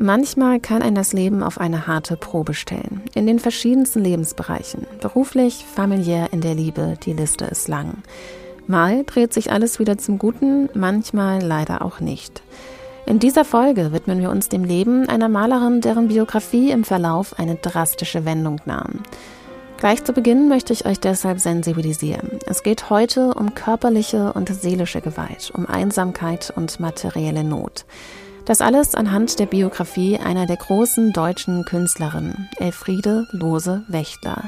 Manchmal kann ein das Leben auf eine harte Probe stellen. In den verschiedensten Lebensbereichen. Beruflich, familiär, in der Liebe, die Liste ist lang. Mal dreht sich alles wieder zum Guten, manchmal leider auch nicht. In dieser Folge widmen wir uns dem Leben einer Malerin, deren Biografie im Verlauf eine drastische Wendung nahm. Gleich zu Beginn möchte ich euch deshalb sensibilisieren. Es geht heute um körperliche und seelische Gewalt, um Einsamkeit und materielle Not. Das alles anhand der Biografie einer der großen deutschen Künstlerinnen, Elfriede Lohse-Wächtler.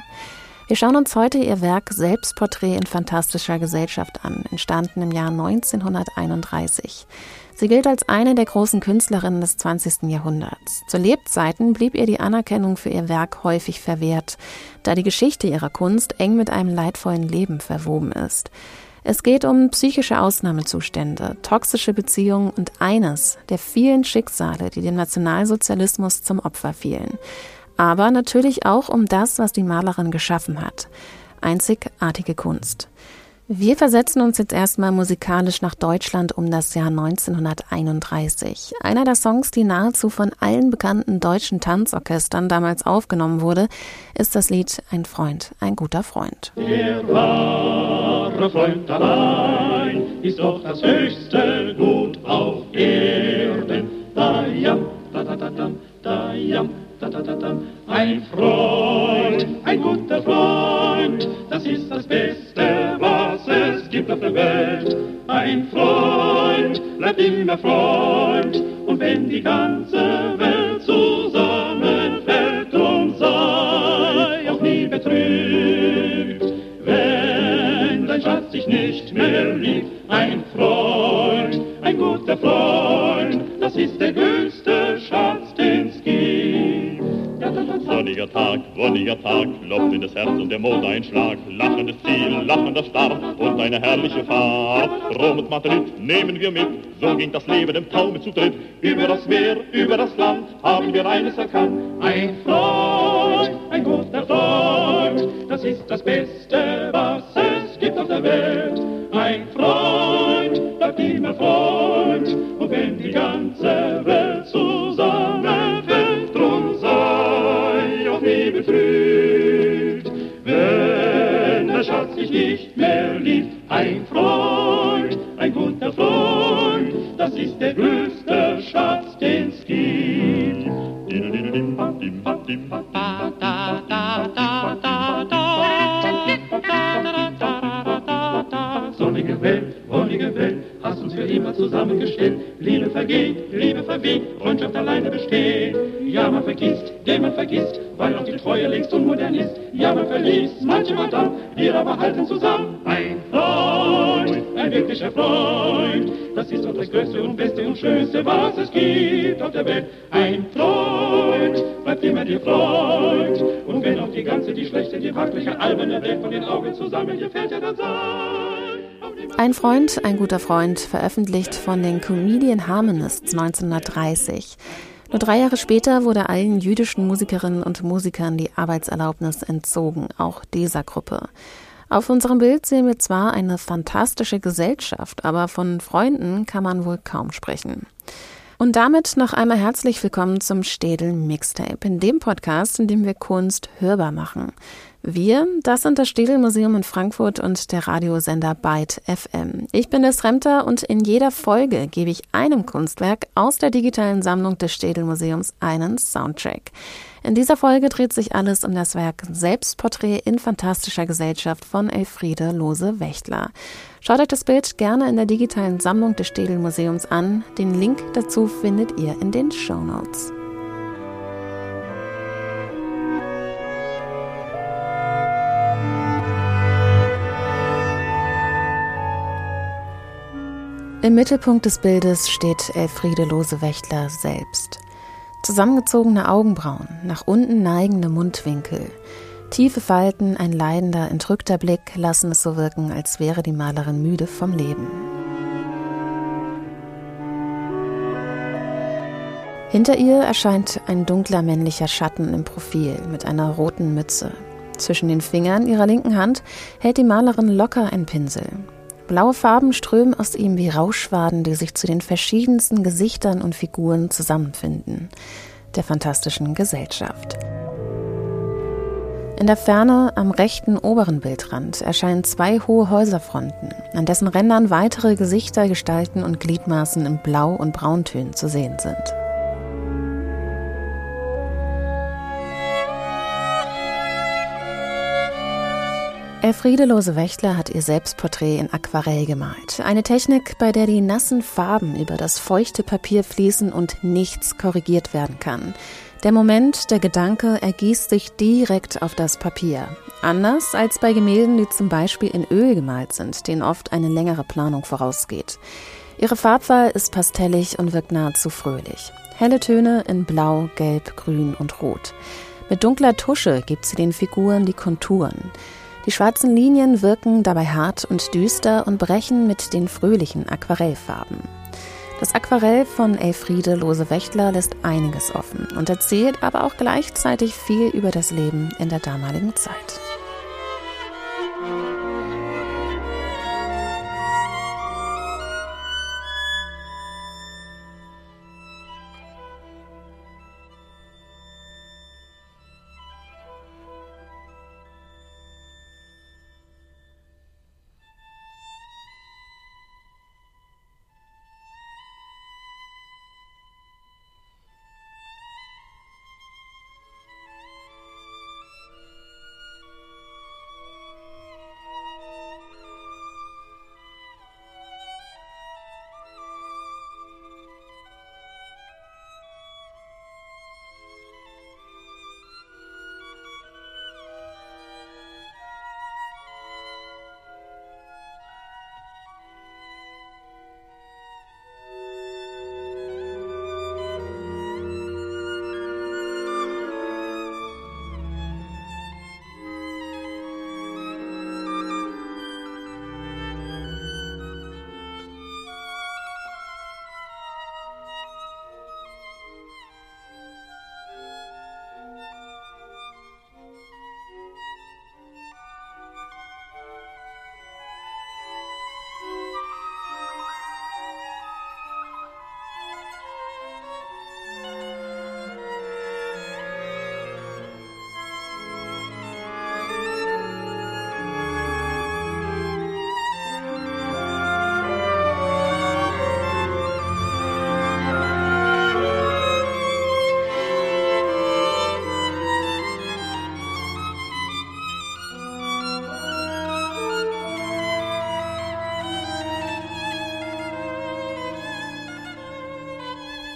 Wir schauen uns heute ihr Werk Selbstporträt in fantastischer Gesellschaft an, entstanden im Jahr 1931. Sie gilt als eine der großen Künstlerinnen des 20. Jahrhunderts. Zu Lebzeiten blieb ihr die Anerkennung für ihr Werk häufig verwehrt, da die Geschichte ihrer Kunst eng mit einem leidvollen Leben verwoben ist. Es geht um psychische Ausnahmezustände, toxische Beziehungen und eines der vielen Schicksale, die dem Nationalsozialismus zum Opfer fielen. Aber natürlich auch um das, was die Malerin geschaffen hat. Einzigartige Kunst. Wir versetzen uns jetzt erstmal musikalisch nach Deutschland um das Jahr 1931. Einer der Songs, die nahezu von allen bekannten deutschen Tanzorchestern damals aufgenommen wurde, ist das Lied Ein Freund, ein guter Freund. Der wahre Freund allein ist doch das höchste Gut auf Erden. Da jam, da da da dam, da jam, da da da dam. Ein Freund, ein guter Freund, das ist das Beste, was es gibt auf der Welt. Ein Freund bleibt immer Freund, und wenn die ganze Welt zusammenfällt, drum sei auch nie betrübt, wenn dein Schatz dich nicht mehr liebt. Ein Freund, ein guter Freund, das ist der größte Schatz, den's gibt. Sonniger Tag, Lob in das Herz und der Mond ein Schlag, lachendes Ziel, lachender Start und eine herrliche Fahrt. Rom und Madrid nehmen wir mit, so ging das Leben im Taume zu dritt. Über das Meer, über das Land haben wir eines erkannt. Ein Freund, ein guter Freund, das ist das Beste, was es gibt auf der Welt. Ein Freund, bleibt immer Freund, und wenn die ganze Welt zusammenfällt, drum sei auch nie betrübt, wenn der Schatz dich nicht mehr liebt. Ein Freund, ein guter Freund, das ist der größte Schatz, den's gibt. Sonnige Welt, hast uns für immer zusammengestellt. Liebe vergeht, Liebe verweht, Freundschaft alleine besteht. Ja, man vergisst, den man vergisst, weil auch die Treue längst unmodern ist. Ja, man verließ, manchmal dann, wir aber halten zusammen. Ein Freund, ein wirklicher Freund, das ist doch das Größte und Beste und Schönste, was es gibt auf der Welt. Ein Freund, bleibt immer dir Freund, und wenn auch die ganze, die schlechte, die wackliche, alberne Welt von den Augen zusammengefällt, ja, dann sei. Ein Freund, ein guter Freund, veröffentlicht von den Comedian Harmonists 1930. Nur 3 Jahre später wurde allen jüdischen Musikerinnen und Musikern die Arbeitserlaubnis entzogen, auch dieser Gruppe. Auf unserem Bild sehen wir zwar eine fantastische Gesellschaft, aber von Freunden kann man wohl kaum sprechen. Und damit noch einmal herzlich willkommen zum Städel Mixtape, in dem Podcast, in dem wir Kunst hörbar machen. Wir, das sind das Städel Museum in Frankfurt und der Radiosender Byte FM. Ich bin Des Remter und in jeder Folge gebe ich einem Kunstwerk aus der digitalen Sammlung des Städel Museums einen Soundtrack. In dieser Folge dreht sich alles um das Werk Selbstporträt in fantastischer Gesellschaft von Elfriede Lohse-Wächtler. Schaut euch das Bild gerne in der digitalen Sammlung des Städel Museums an. Den Link dazu findet ihr in den Shownotes. Im Mittelpunkt des Bildes steht Elfriede Lohse-Wächtler selbst. Zusammengezogene Augenbrauen, nach unten neigende Mundwinkel, tiefe Falten, ein leidender, entrückter Blick lassen es so wirken, als wäre die Malerin müde vom Leben. Hinter ihr erscheint ein dunkler männlicher Schatten im Profil mit einer roten Mütze. Zwischen den Fingern ihrer linken Hand hält die Malerin locker einen Pinsel. Blaue Farben strömen aus ihm wie Rauschwaden, die sich zu den verschiedensten Gesichtern und Figuren zusammenfinden, der fantastischen Gesellschaft. In der Ferne, am rechten oberen Bildrand, erscheinen zwei hohe Häuserfronten, an dessen Rändern weitere Gesichter, Gestalten und Gliedmaßen in Blau- und Brauntönen zu sehen sind. Elfriede Lohse-Wächtler hat ihr Selbstporträt in Aquarell gemalt. Eine Technik, bei der die nassen Farben über das feuchte Papier fließen und nichts korrigiert werden kann. Der Moment, der Gedanke ergießt sich direkt auf das Papier. Anders als bei Gemälden, die zum Beispiel in Öl gemalt sind, denen oft eine längere Planung vorausgeht. Ihre Farbwahl ist pastellig und wirkt nahezu fröhlich. Helle Töne in Blau, Gelb, Grün und Rot. Mit dunkler Tusche gibt sie den Figuren die Konturen. Die schwarzen Linien wirken dabei hart und düster und brechen mit den fröhlichen Aquarellfarben. Das Aquarell von Elfriede Lohse-Wächtler lässt einiges offen und erzählt aber auch gleichzeitig viel über das Leben in der damaligen Zeit.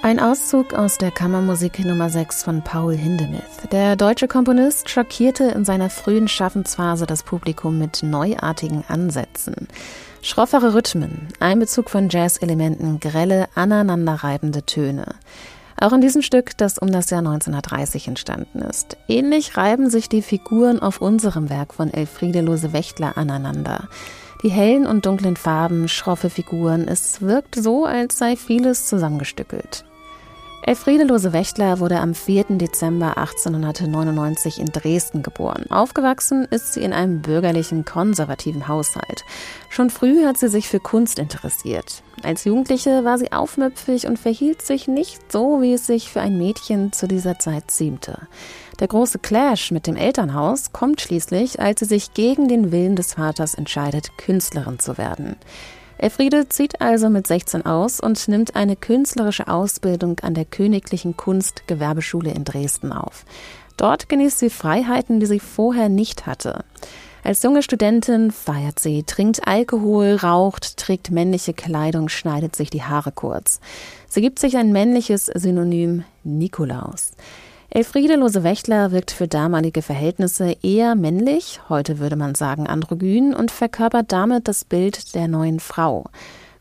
Ein Auszug aus der Kammermusik Nummer 6 von Paul Hindemith. Der deutsche Komponist schockierte in seiner frühen Schaffensphase das Publikum mit neuartigen Ansätzen. Schroffere Rhythmen, Einbezug von Jazz-Elementen, grelle, aneinanderreibende Töne. Auch in diesem Stück, das um das Jahr 1930 entstanden ist. Ähnlich reiben sich die Figuren auf unserem Werk von Elfriede Lohse-Wächtler aneinander. Die hellen und dunklen Farben, schroffe Figuren, es wirkt so, als sei vieles zusammengestückelt. Elfriede Lohse-Wächtler wurde am 4. Dezember 1899 in Dresden geboren. Aufgewachsen ist sie in einem bürgerlichen, konservativen Haushalt. Schon früh hat sie sich für Kunst interessiert. Als Jugendliche war sie aufmüpfig und verhielt sich nicht so, wie es sich für ein Mädchen zu dieser Zeit ziemte. Der große Clash mit dem Elternhaus kommt schließlich, als sie sich gegen den Willen des Vaters entscheidet, Künstlerin zu werden. Elfriede zieht also mit 16 aus und nimmt eine künstlerische Ausbildung an der Königlichen Kunstgewerbeschule in Dresden auf. Dort genießt sie Freiheiten, die sie vorher nicht hatte. Als junge Studentin feiert sie, trinkt Alkohol, raucht, trägt männliche Kleidung, schneidet sich die Haare kurz. Sie gibt sich ein männliches Synonym, Nikolaus. Elfriede Lohse-Wächtler wirkt für damalige Verhältnisse eher männlich, heute würde man sagen androgyn, und verkörpert damit das Bild der neuen Frau.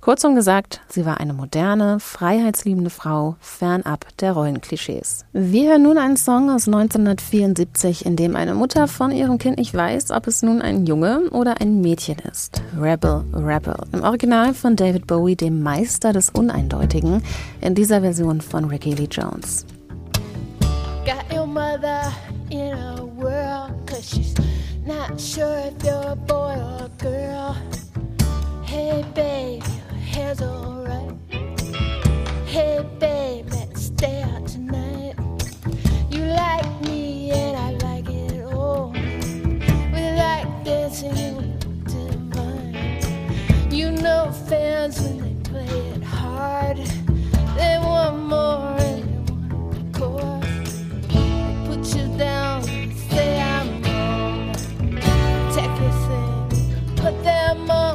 Kurzum gesagt, sie war eine moderne, freiheitsliebende Frau, fernab der Rollenklischees. Wir hören nun einen Song aus 1974, in dem eine Mutter von ihrem Kind nicht weiß, ob es nun ein Junge oder ein Mädchen ist. Rebel Rebel, im Original von David Bowie, dem Meister des Uneindeutigen, in dieser Version von Rickie Lee Jones. Got your mother in a whirl, 'cause she's not sure if you're a boy or a girl. Hey babe, your hair's alright. Hey babe, let's stay out tonight. You like me and I like it all. We like dancing and we look divine. You know fans when they play it hard, they want more and they want a chorus. They put you down and say I'm wrong. Take your thing, put them on.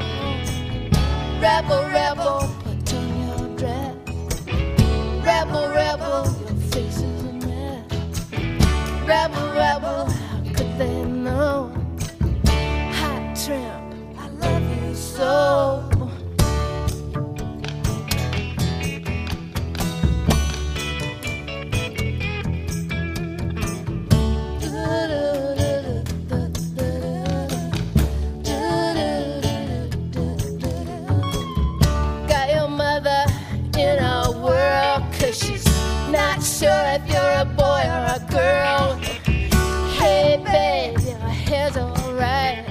Rebel, rebel, put on your dress. Rebel, rebel, your face is a mess. Rebel, rebel, how could they know? Hot tramp, I love you so. Sure if you're a boy or a girl. Hey babe, your hair's alright.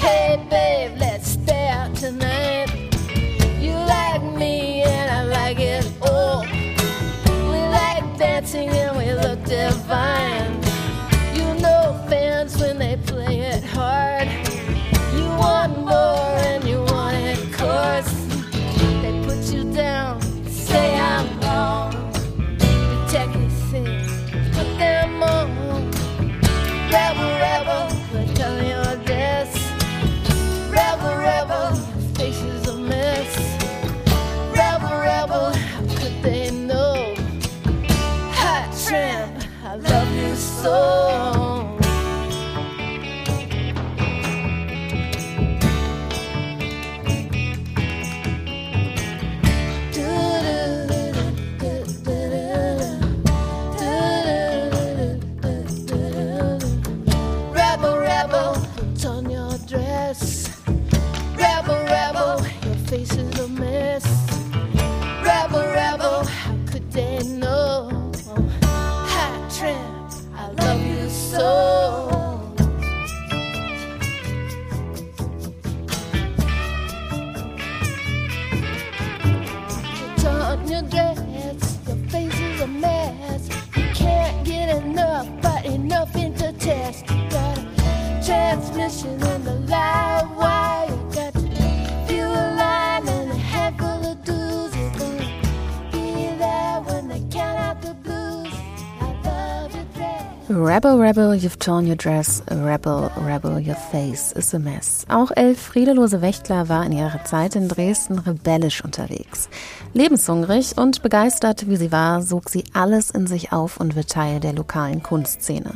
Hey babe, let's stay out tonight. You like me and I like it all. We like dancing and we look divine. You know fans when they play it hard. You want more and you want it coarse. They put you down, say I'm wrong. Put them on. Rebel, rebel, put on your dress. Rebel, rebel, your face is a mess. Rebel, rebel, how could they know? Hot tramp, I love you so. Rebel, Rebel, you've torn your dress. Rebel, Rebel, your face is a mess. Auch Elfriede Lohse-Wächtler war in ihrer Zeit in Dresden rebellisch unterwegs. Lebenshungrig und begeistert, wie sie war, sog sie alles in sich auf und wird Teil der lokalen Kunstszene.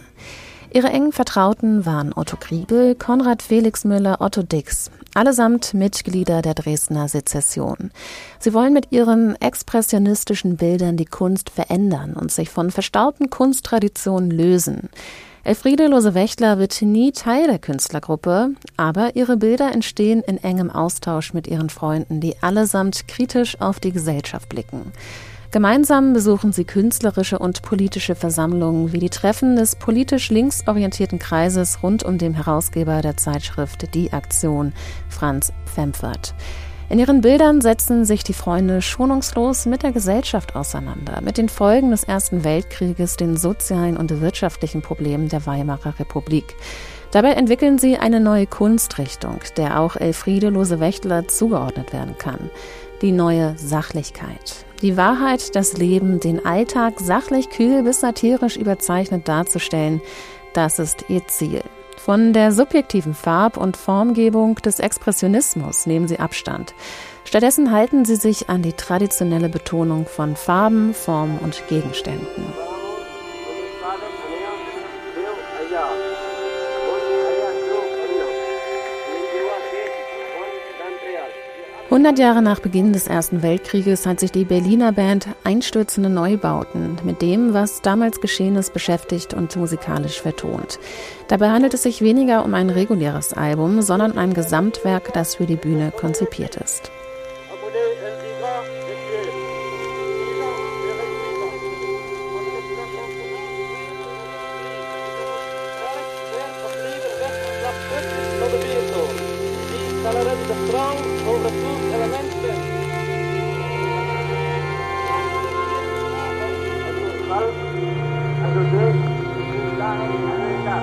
Ihre engen Vertrauten waren Otto Griebel, Konrad Felix Müller, Otto Dix, allesamt Mitglieder der Dresdner Sezession. Sie wollen mit ihren expressionistischen Bildern die Kunst verändern und sich von verstaubten Kunsttraditionen lösen. Elfriede Lohse-Wächtler wird nie Teil der Künstlergruppe, aber ihre Bilder entstehen in engem Austausch mit ihren Freunden, die allesamt kritisch auf die Gesellschaft blicken. Gemeinsam besuchen sie künstlerische und politische Versammlungen wie die Treffen des politisch linksorientierten Kreises rund um den Herausgeber der Zeitschrift Die Aktion, Franz Pfemfert. In ihren Bildern setzen sich die Freunde schonungslos mit der Gesellschaft auseinander, mit den Folgen des Ersten Weltkrieges, den sozialen und wirtschaftlichen Problemen der Weimarer Republik. Dabei entwickeln sie eine neue Kunstrichtung, der auch Elfriede Lohse-Wächtler zugeordnet werden kann. Die neue Sachlichkeit. Die Wahrheit, das Leben, den Alltag sachlich, kühl bis satirisch überzeichnet darzustellen, das ist ihr Ziel. Von der subjektiven Farb- und Formgebung des Expressionismus nehmen sie Abstand. Stattdessen halten sie sich an die traditionelle Betonung von Farben, Formen und Gegenständen. Hundert Jahre nach Beginn des Ersten Weltkrieges hat sich die Berliner Band Einstürzende Neubauten mit dem, was damals geschehen ist, beschäftigt und musikalisch vertont. Dabei handelt es sich weniger um ein reguläres Album, sondern um ein Gesamtwerk, das für die Bühne konzipiert ist. strong overproof Elemente. Also durch die Lage einer Stadt.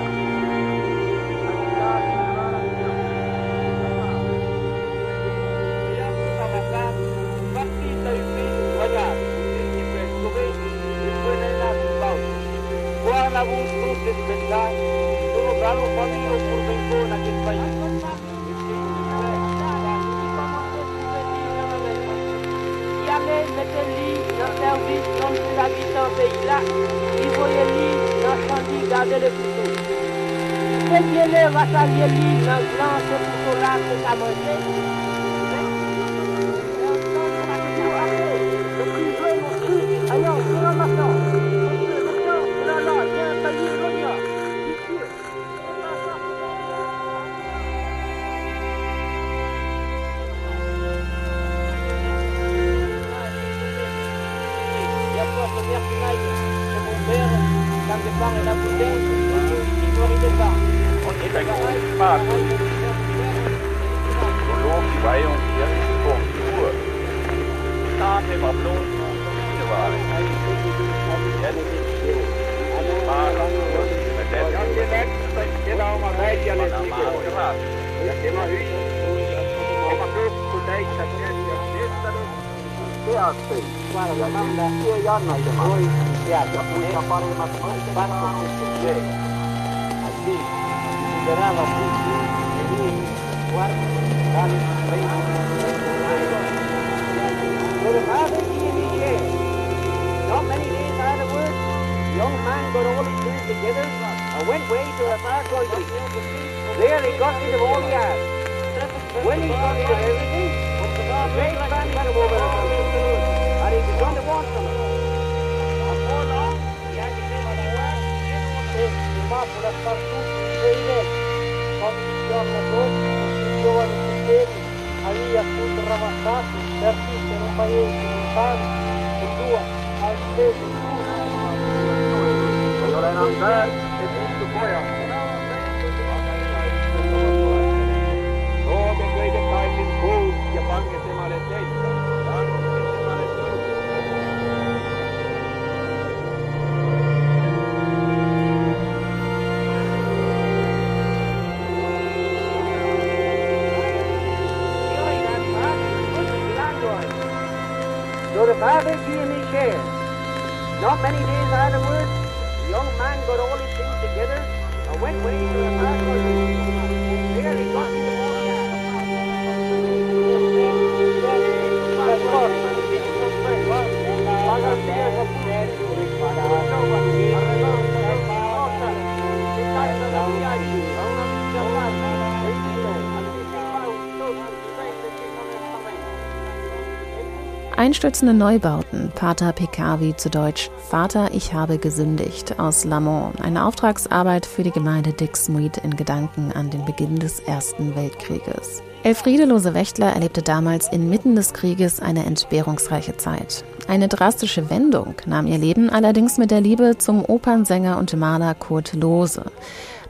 Einstürzende Neubauten, Pater Pecavi, zu Deutsch Vater, ich habe gesündigt, aus Lament, eine Auftragsarbeit für die Gemeinde Dixmude in Gedanken an den Beginn des Ersten Weltkrieges. Elfriede Lohse-Wächtler erlebte damals inmitten des Krieges eine entbehrungsreiche Zeit. Eine drastische Wendung nahm ihr Leben allerdings mit der Liebe zum Opernsänger und Maler Kurt Lohse.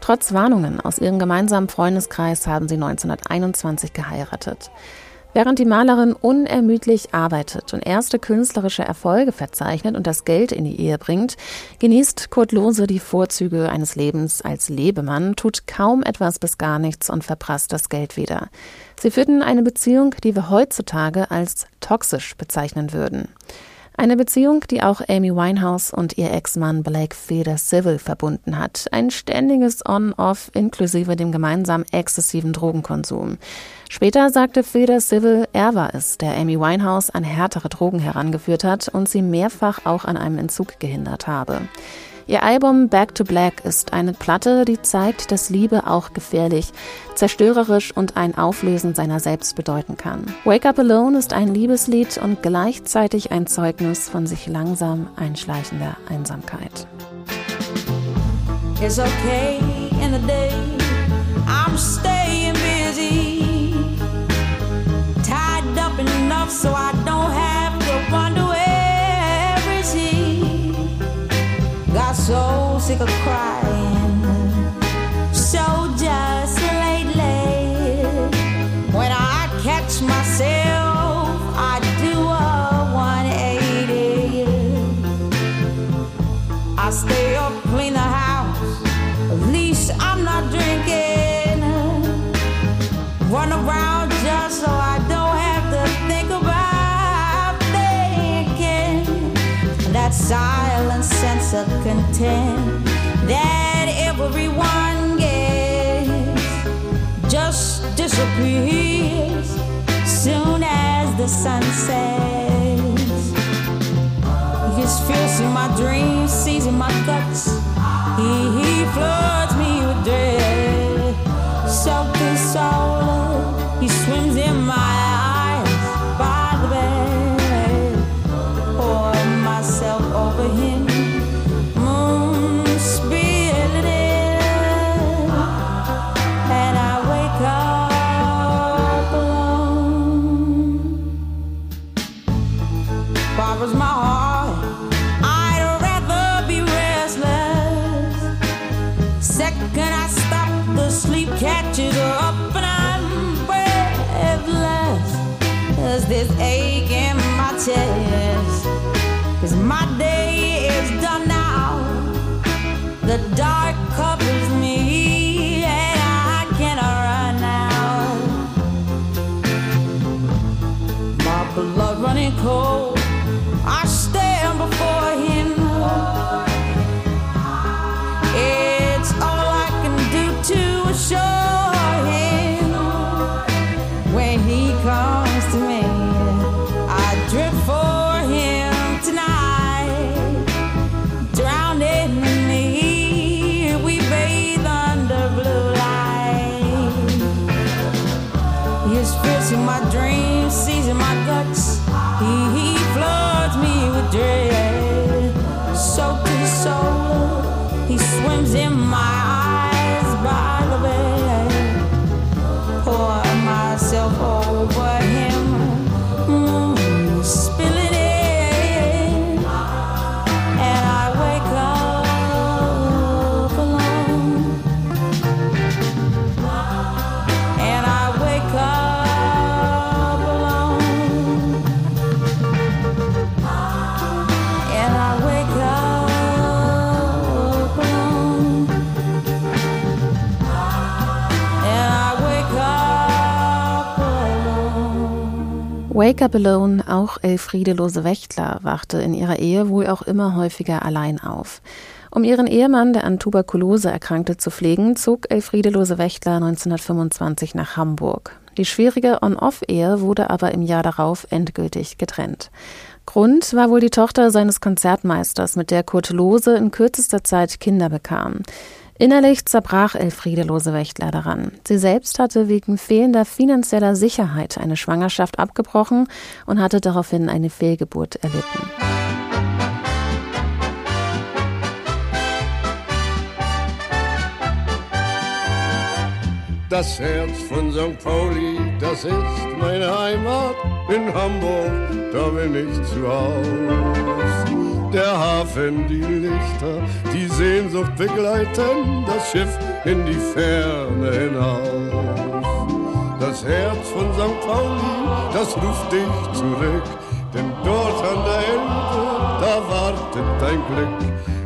Trotz Warnungen aus ihrem gemeinsamen Freundeskreis haben sie 1921 geheiratet. Während die Malerin unermüdlich arbeitet und erste künstlerische Erfolge verzeichnet und das Geld in die Ehe bringt, genießt Kurt Lohse die Vorzüge eines Lebens als Lebemann, tut kaum etwas bis gar nichts und verprasst das Geld wieder. Sie führten eine Beziehung, die wir heutzutage als toxisch bezeichnen würden. Eine Beziehung, die auch Amy Winehouse und ihr Ex-Mann Blake Fielder-Civil verbunden hat. Ein ständiges On-Off inklusive dem gemeinsamen exzessiven Drogenkonsum. Später sagte Fielder-Civil, er war es, der Amy Winehouse an härtere Drogen herangeführt hat und sie mehrfach auch an einem Entzug gehindert habe. Ihr Album Back to Black ist eine Platte, die zeigt, dass Liebe auch gefährlich, zerstörerisch und ein Auflösen seiner selbst bedeuten kann. Wake Up Alone ist ein Liebeslied und gleichzeitig ein Zeugnis von sich langsam einschleichender Einsamkeit. It's okay in the day, I'm staying busy, tied up enough so I don't have to wonder where is he. Got so sick of crying, so just lately, when I disappears soon as the sun sets. His fierce in my dreams, seizing my guts. He floods me with dread. Soaked in soul, he swims in my eyes by the bed. Pour myself over him. Catches up and I'm breathless. There's this ache in my chest. 'Cause my day is done now. The dark covers me and I cannot run out. My blood running cold. I stand before him. It's all I can do to show. Wake Up Alone, auch Elfriede Lohse-Wächtler, wachte in ihrer Ehe wohl auch immer häufiger allein auf. Um ihren Ehemann, der an Tuberkulose erkrankte, zu pflegen, zog Elfriede Lohse-Wächtler 1925 nach Hamburg. Die schwierige On-Off-Ehe wurde aber im Jahr darauf endgültig getrennt. Grund war wohl die Tochter seines Konzertmeisters, mit der Kurt Lohse in kürzester Zeit Kinder bekam. Innerlich zerbrach Elfriede Lohse-Wächtler daran. Sie selbst hatte wegen fehlender finanzieller Sicherheit eine Schwangerschaft abgebrochen und hatte daraufhin eine Fehlgeburt erlitten. Das Herz von St. Pauli, das ist meine Heimat. In Hamburg, da bin ich zu Hause. Der Hafen, die Lichter, die Sehnsucht begleiten das Schiff in die Ferne hinaus. Das Herz von St. Pauli, das ruft dich zurück, denn dort an der Ende, da wartet dein Glück.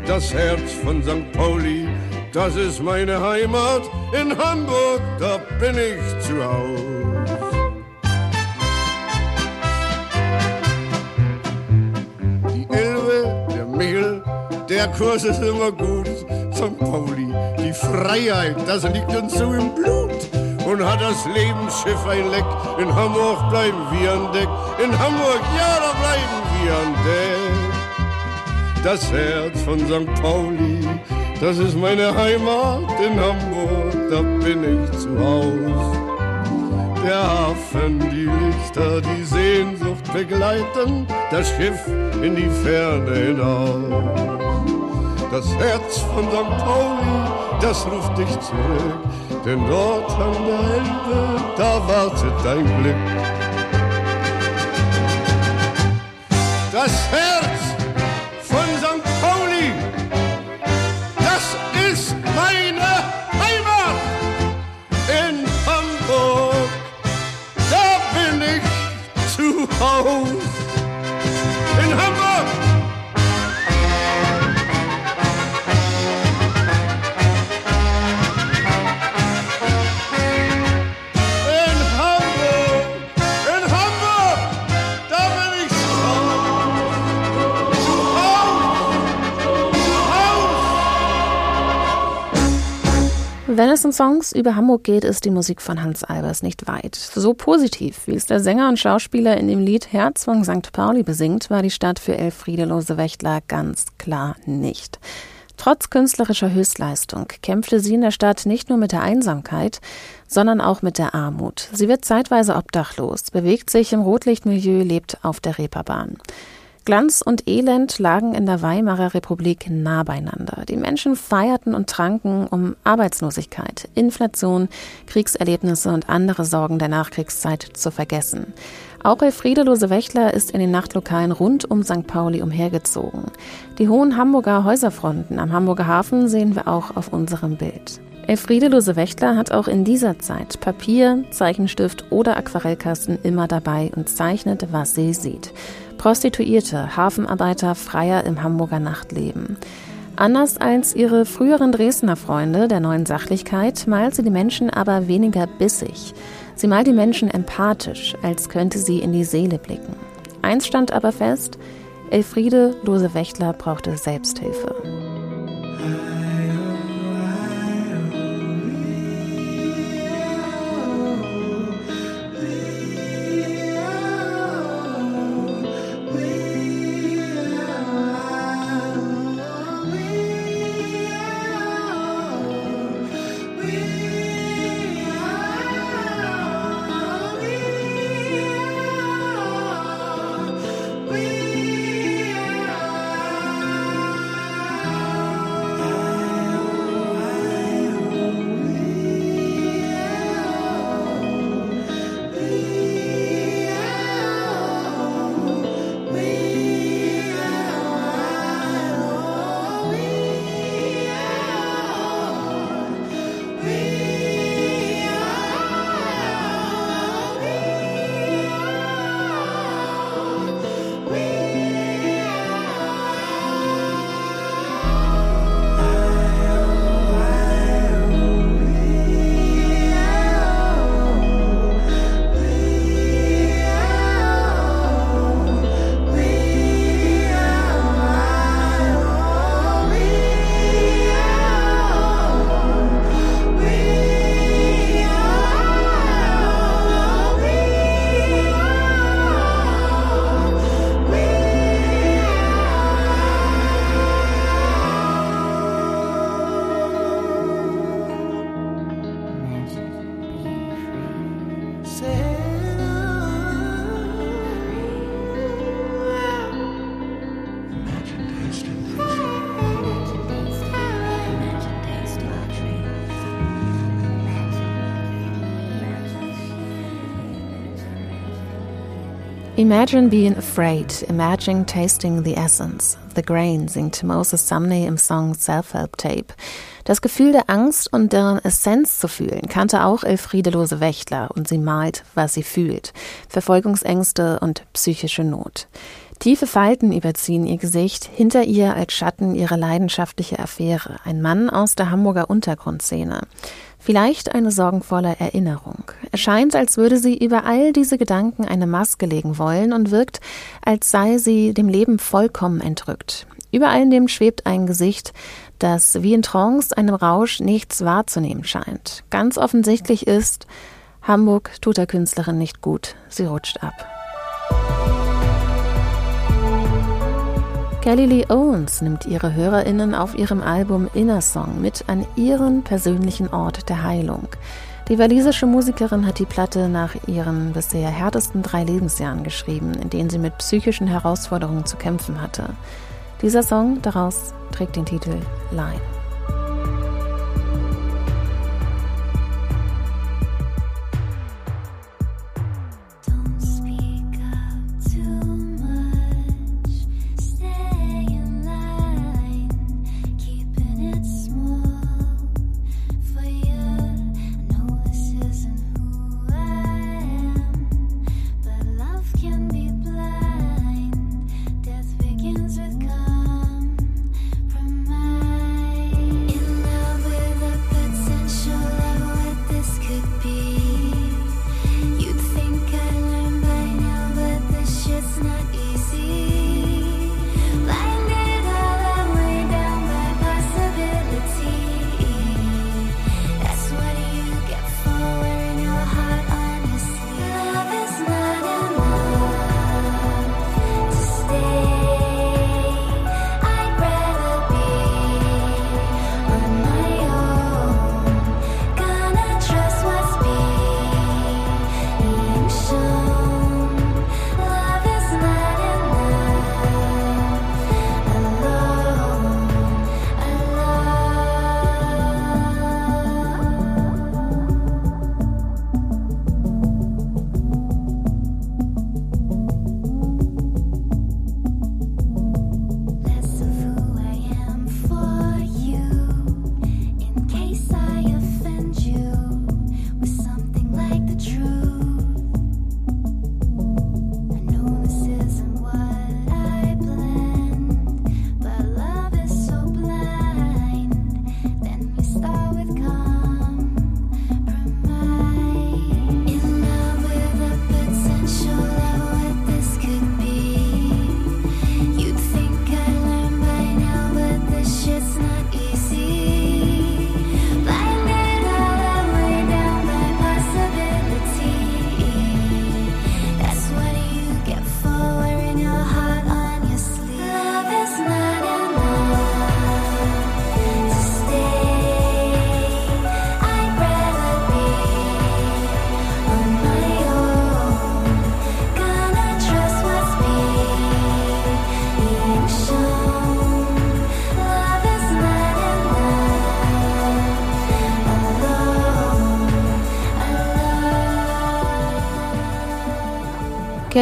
Das Herz von St. Pauli, das ist meine Heimat, in Hamburg, da bin ich zu Hause. Der Kurs ist immer gut, St. Pauli, die Freiheit, das liegt uns so im Blut. Und hat das Lebensschiff ein Leck, in Hamburg bleiben wir an Deck. In Hamburg, ja, da bleiben wir an Deck. Das Herz von St. Pauli, das ist meine Heimat. In Hamburg, da bin ich zu Hause. Der Hafen, die Lichter, die Sehnsucht begleiten das Schiff in die Ferne hinaus. Das Herz von St. Pauli, das ruft dich zurück, denn dort an der Elbe, da wartet dein Glück. Das Herz von St. Pauli, das ist meine Heimat in Hamburg. In Hamburg! In Hamburg! In Hamburg! Da bin ich zu Hause! Zu Hause! Wenn es um Songs über Hamburg geht, ist die Musik von Hans Albers nicht weit. So positiv, wie es der Sänger und Schauspieler in dem Lied Herz von St. Pauli besingt, war die Stadt für Elfriede Lohse-Wächtler ganz klar nicht. Trotz künstlerischer Höchstleistung kämpfte sie in der Stadt nicht nur mit der Einsamkeit, sondern auch mit der Armut. Sie wird zeitweise obdachlos, bewegt sich im Rotlichtmilieu, lebt auf der Reeperbahn. Glanz und Elend lagen in der Weimarer Republik nah beieinander. Die Menschen feierten und tranken, um Arbeitslosigkeit, Inflation, Kriegserlebnisse und andere Sorgen der Nachkriegszeit zu vergessen. Auch Elfriede Lohse-Wächtler ist in den Nachtlokalen rund um St. Pauli umhergezogen. Die hohen Hamburger Häuserfronten am Hamburger Hafen sehen wir auch auf unserem Bild. Elfriede Lohse-Wächtler hat auch in dieser Zeit Papier, Zeichenstift oder Aquarellkasten immer dabei und zeichnet, was sie sieht. Prostituierte, Hafenarbeiter, Freier im Hamburger Nachtleben. Anders als ihre früheren Dresdner Freunde der Neuen Sachlichkeit malt sie die Menschen aber weniger bissig. Sie malt die Menschen empathisch, als könnte sie in die Seele blicken. Eins stand aber fest: Elfriede Lohse-Wächtler brauchte Selbsthilfe. Imagine being afraid, imagine tasting the essence, the grain, singt Moses Sumney im Song Self-Help Tape. Das Gefühl der Angst und deren Essenz zu fühlen, kannte auch Elfriede Lohse-Wächtler und sie malt, was sie fühlt. Verfolgungsängste und psychische Not. Tiefe Falten überziehen ihr Gesicht, hinter ihr als Schatten ihre leidenschaftliche Affäre, ein Mann aus der Hamburger Untergrundszene. Vielleicht eine sorgenvolle Erinnerung. Es scheint, als würde sie über all diese Gedanken eine Maske legen wollen und wirkt, als sei sie dem Leben vollkommen entrückt. Über all dem schwebt ein Gesicht, das wie in Trance einem Rausch nichts wahrzunehmen scheint. Ganz offensichtlich ist, Hamburg tut der Künstlerin nicht gut. Sie rutscht ab. Kelly Lee Owens nimmt ihre HörerInnen auf ihrem Album Inner Song mit an ihren persönlichen Ort der Heilung. Die walisische Musikerin hat die Platte nach ihren bisher härtesten 3 Lebensjahren geschrieben, in denen sie mit psychischen Herausforderungen zu kämpfen hatte. Dieser Song daraus trägt den Titel Line.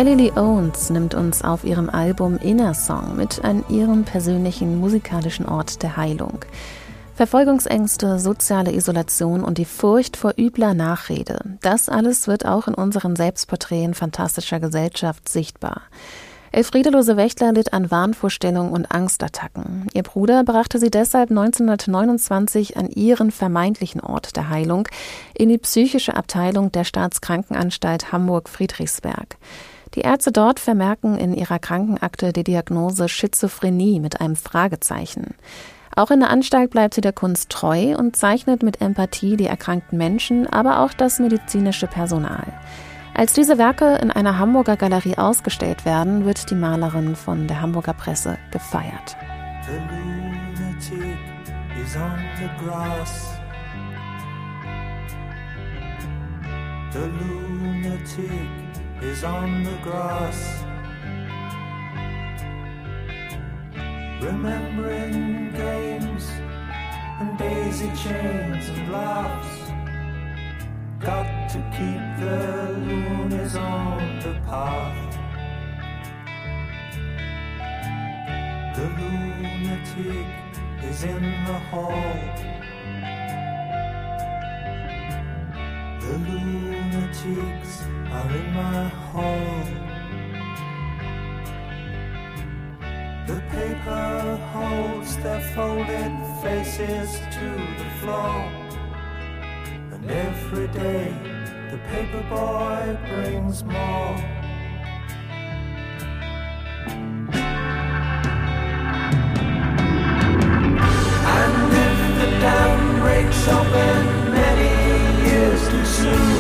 Kelly Lee Owens nimmt uns auf ihrem Album Inner Song mit an ihren persönlichen musikalischen Ort der Heilung. Verfolgungsängste, soziale Isolation und die Furcht vor übler Nachrede. Das alles wird auch in unseren Selbstporträten fantastischer Gesellschaft sichtbar. Elfriede Lohse-Wächtler litt an Wahnvorstellungen und Angstattacken. Ihr Bruder brachte sie deshalb 1929 an ihren vermeintlichen Ort der Heilung in die psychische Abteilung der Staatskrankenanstalt Hamburg-Friedrichsberg. Die Ärzte dort vermerken in ihrer Krankenakte die Diagnose Schizophrenie mit einem Fragezeichen. Auch in der Anstalt bleibt sie der Kunst treu und zeichnet mit Empathie die erkrankten Menschen, aber auch das medizinische Personal. Als diese Werke in einer Hamburger Galerie ausgestellt werden, wird die Malerin von der Hamburger Presse gefeiert. The lunatic is on the grass. The lunatic is on the grass. Remembering games and daisy chains and laughs. Got to keep the loonies on the path. The lunatic is in the hall. The lunatics are in my hall. The paper holds their folded faces to the floor. And every day the paper boy brings more. And if the dam breaks open many years too soon,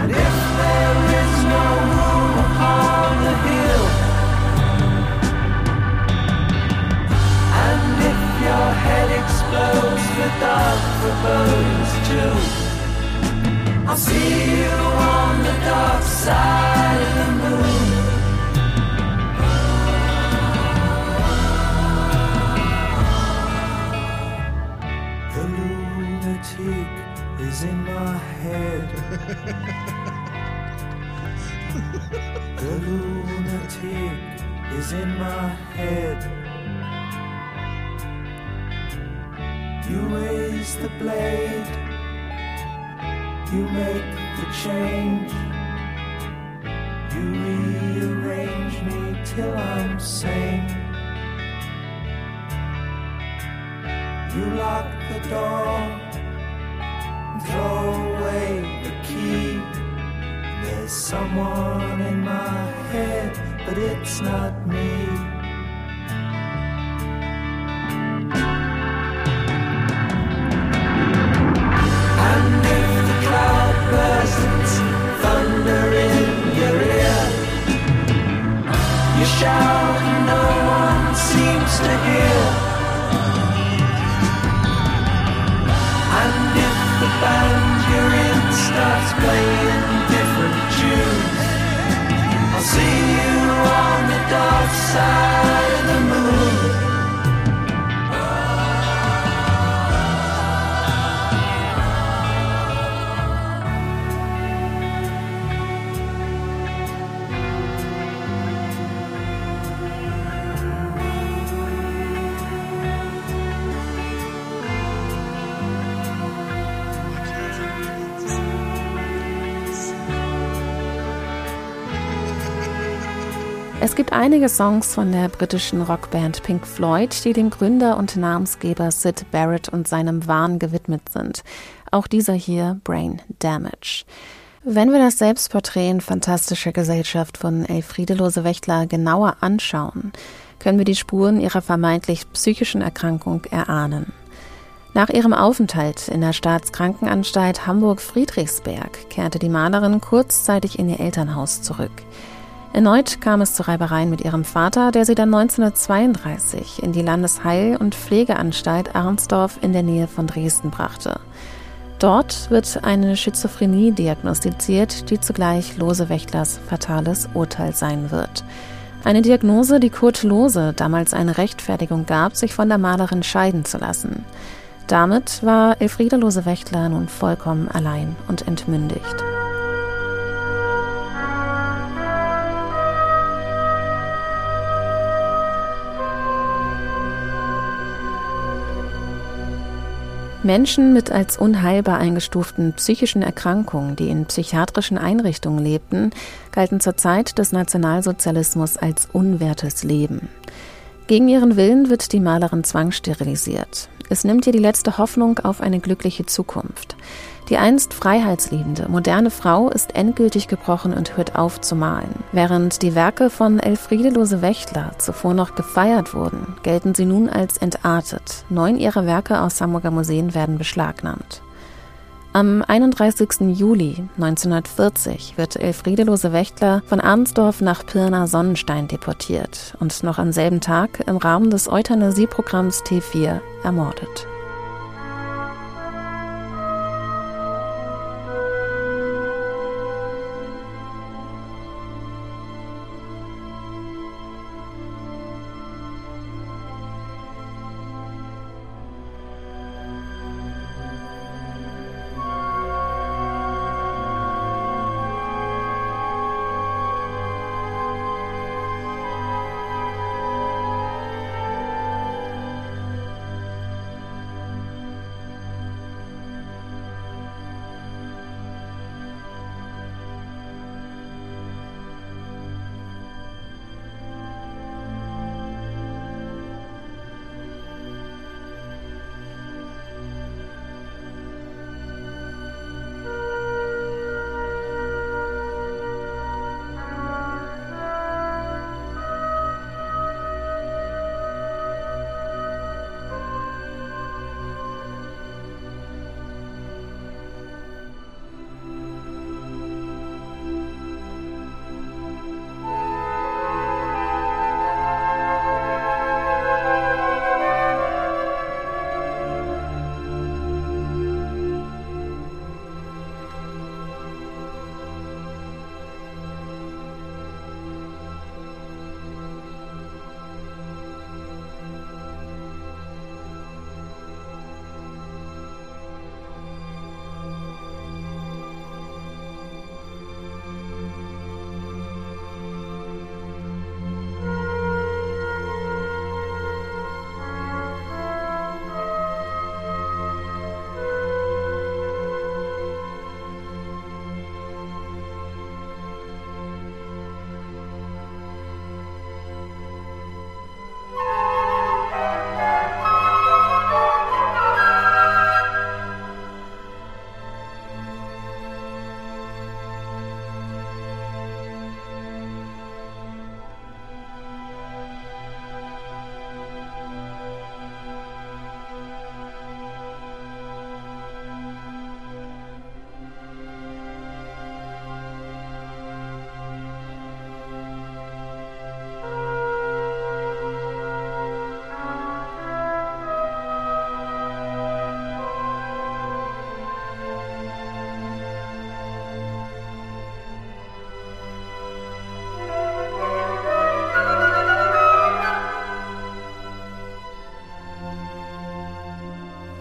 and if there is no room upon the hill, your head explodes, the dark forebodings chill. I'll see you on the dark side of the moon. The lunatic is in my head. The lunatic is in my head. You raise the blade, you make the change, you rearrange me till I'm sane. You lock the door and throw away the key. There's someone in my head, but it's not me. Shout, no one seems to hear. And if the band you're in starts playing different tunes, I'll see you on the dark side of the moon. Es gibt einige Songs von der britischen Rockband Pink Floyd, die dem Gründer und Namensgeber Syd Barrett und seinem Wahn gewidmet sind. Auch dieser hier, Brain Damage. Wenn wir das Selbstporträt in fantastischer Gesellschaft von Elfriede Lohse-Wächtler genauer anschauen, können wir die Spuren ihrer vermeintlich psychischen Erkrankung erahnen. Nach ihrem Aufenthalt in der Staatskrankenanstalt Hamburg-Friedrichsberg kehrte die Malerin kurzzeitig in ihr Elternhaus zurück. Erneut kam es zu Reibereien mit ihrem Vater, der sie dann 1932 in die Landesheil- und Pflegeanstalt Arnsdorf in der Nähe von Dresden brachte. Dort wird eine Schizophrenie diagnostiziert, die zugleich Lohse-Wächtlers fatales Urteil sein wird. Eine Diagnose, die Kurt Lohse damals eine Rechtfertigung gab, sich von der Malerin scheiden zu lassen. Damit war Elfriede Lohse-Wächtler nun vollkommen allein und entmündigt. Menschen mit als unheilbar eingestuften psychischen Erkrankungen, die in psychiatrischen Einrichtungen lebten, galten zur Zeit des Nationalsozialismus als unwertes Leben. Gegen ihren Willen wird die Malerin zwangssterilisiert. Es nimmt ihr die letzte Hoffnung auf eine glückliche Zukunft. Die einst freiheitsliebende, moderne Frau ist endgültig gebrochen und hört auf zu malen. Während die Werke von Elfriede Lohse-Wächtler zuvor noch gefeiert wurden, gelten sie nun als entartet. 9 ihrer Werke aus Hamburger Museen werden beschlagnahmt. Am 31. Juli 1940 wird Elfriede Lohse-Wächtler von Arnsdorf nach Pirna-Sonnenstein deportiert und noch am selben Tag im Rahmen des Euthanasieprogramms T4 ermordet.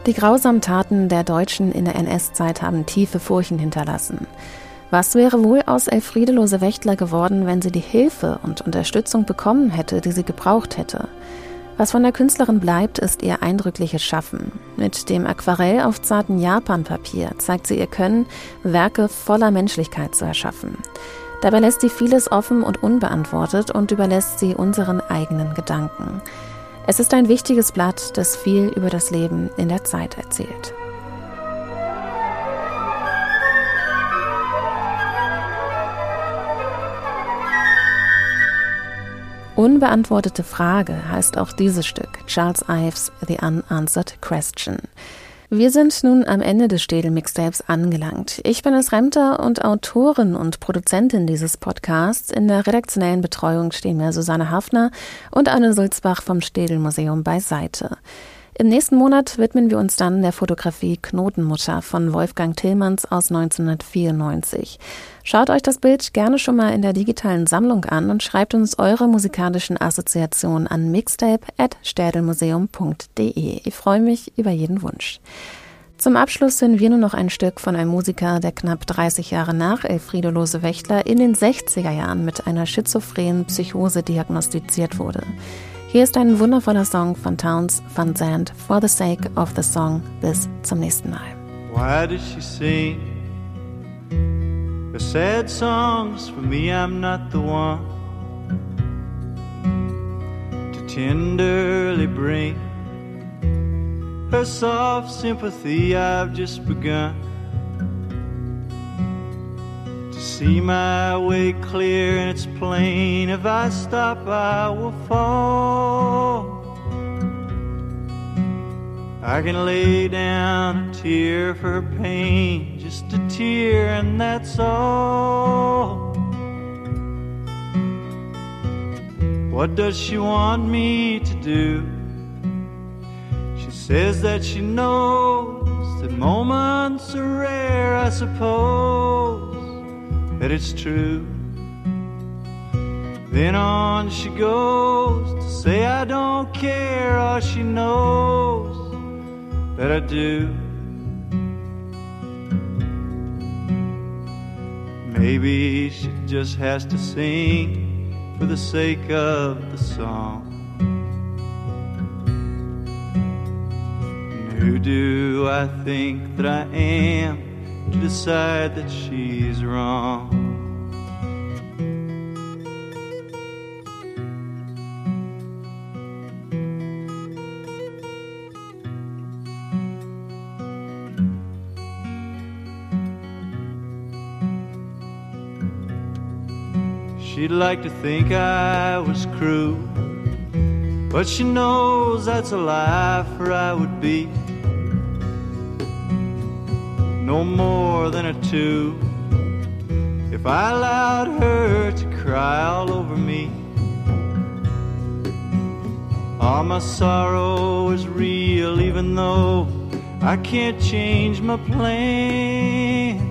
Die grausamen Taten der Deutschen in der NS-Zeit haben tiefe Furchen hinterlassen. Was wäre wohl aus Elfriede Lohse-Wächtler geworden, wenn sie die Hilfe und Unterstützung bekommen hätte, die sie gebraucht hätte? Was von der Künstlerin bleibt, ist ihr eindrückliches Schaffen. Mit dem Aquarell auf zartem Japanpapier zeigt sie ihr Können, Werke voller Menschlichkeit zu erschaffen. Dabei lässt sie vieles offen und unbeantwortet und überlässt sie unseren eigenen Gedanken. Es ist ein wichtiges Blatt, das viel über das Leben in der Zeit erzählt. Unbeantwortete Frage heißt auch dieses Stück, Charles Ives' The Unanswered Question. Wir sind nun am Ende des Städel-Mixtapes angelangt. Ich bin Alice Remter und Autorin und Produzentin dieses Podcasts. In der redaktionellen Betreuung stehen mir Susanne Hafner und Anne Sulzbach vom Städel Museum beiseite. Im nächsten Monat widmen wir uns dann der Fotografie Knotenmutter von Wolfgang Tillmanns aus 1994. Schaut euch das Bild gerne schon mal in der digitalen Sammlung an und schreibt uns eure musikalischen Assoziationen an mixtape@stadelmuseum.de. Ich freue mich über jeden Wunsch. Zum Abschluss hören wir nur noch ein Stück von einem Musiker, der knapp 30 Jahre nach Elfriede Lohse-Wächtler in den 60er Jahren mit einer schizophrenen Psychose diagnostiziert wurde. Hier ist ein wundervoller Song von Townes Van Zandt, For the Sake of the Song. Bis zum nächsten Mal. Why does she sing the sad songs for me? I'm not the one to tenderly bring her soft sympathy. I've just begun to see my way clear, and it's plain if I stop I will fall. I can lay down a tear for her pain, just a tear and that's all. What does she want me to do? She says that she knows that moments are rare. I suppose that it's true. Then on she goes to say I don't care, or she knows that I do. Maybe she just has to sing for the sake of the song. And who do I think that I am to decide that she's wrong? She'd like to think I was cruel, but she knows that's a lie, for I would be no more than a two if I allowed her to cry all over me. All my sorrow is real, even though I can't change my plans.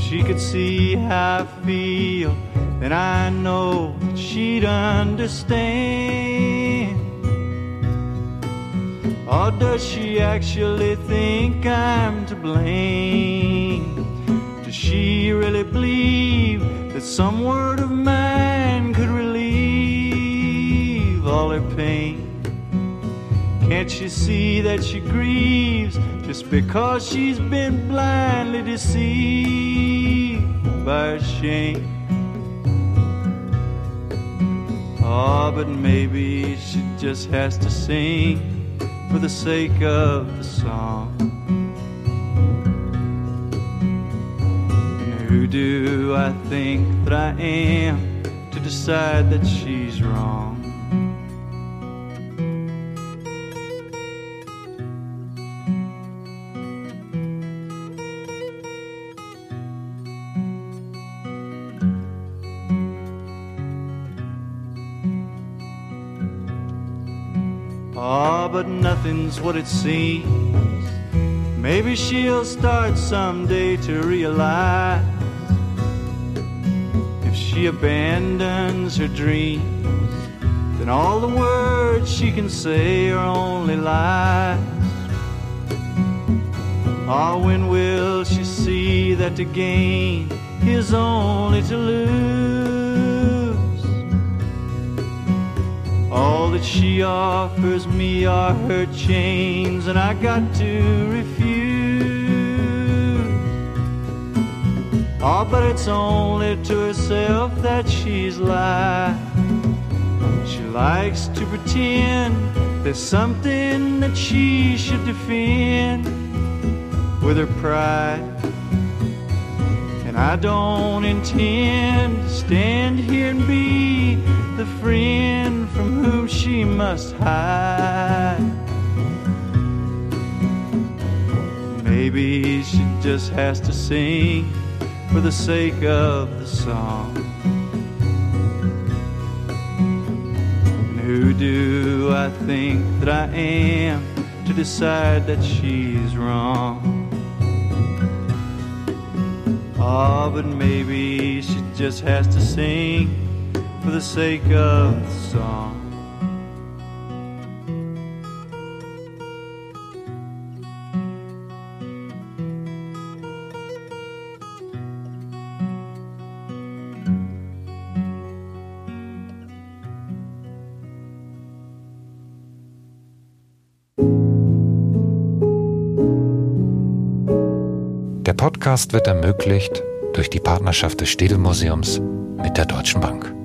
She could see how I feel, then I know that she'd understand. Or does she actually think I'm to blame? Does she really believe that some word of mine could relieve all her pain? Can't she see that she grieves just because she's been blindly deceived by her shame? Oh, but maybe she just has to sing for the sake of the song. And who do I think that I am to decide that she's wrong? But nothing's what it seems. Maybe she'll start someday to realize if she abandons her dreams, then all the words she can say are only lies. Or when will she see that to gain is only to lose? All that she offers me are her chains, and I got to refuse. Oh, but it's only to herself that she's lied. She likes to pretend there's something that she should defend with her pride. And I don't intend to stand here and be the friend from whom she must hide. Maybe she just has to sing for the sake of the song. And who do I think that I am to decide that she's wrong? Oh, but maybe she just has to sing for the sake of the song. Podcast wird ermöglicht durch die Partnerschaft des Städel Museums mit der Deutschen Bank.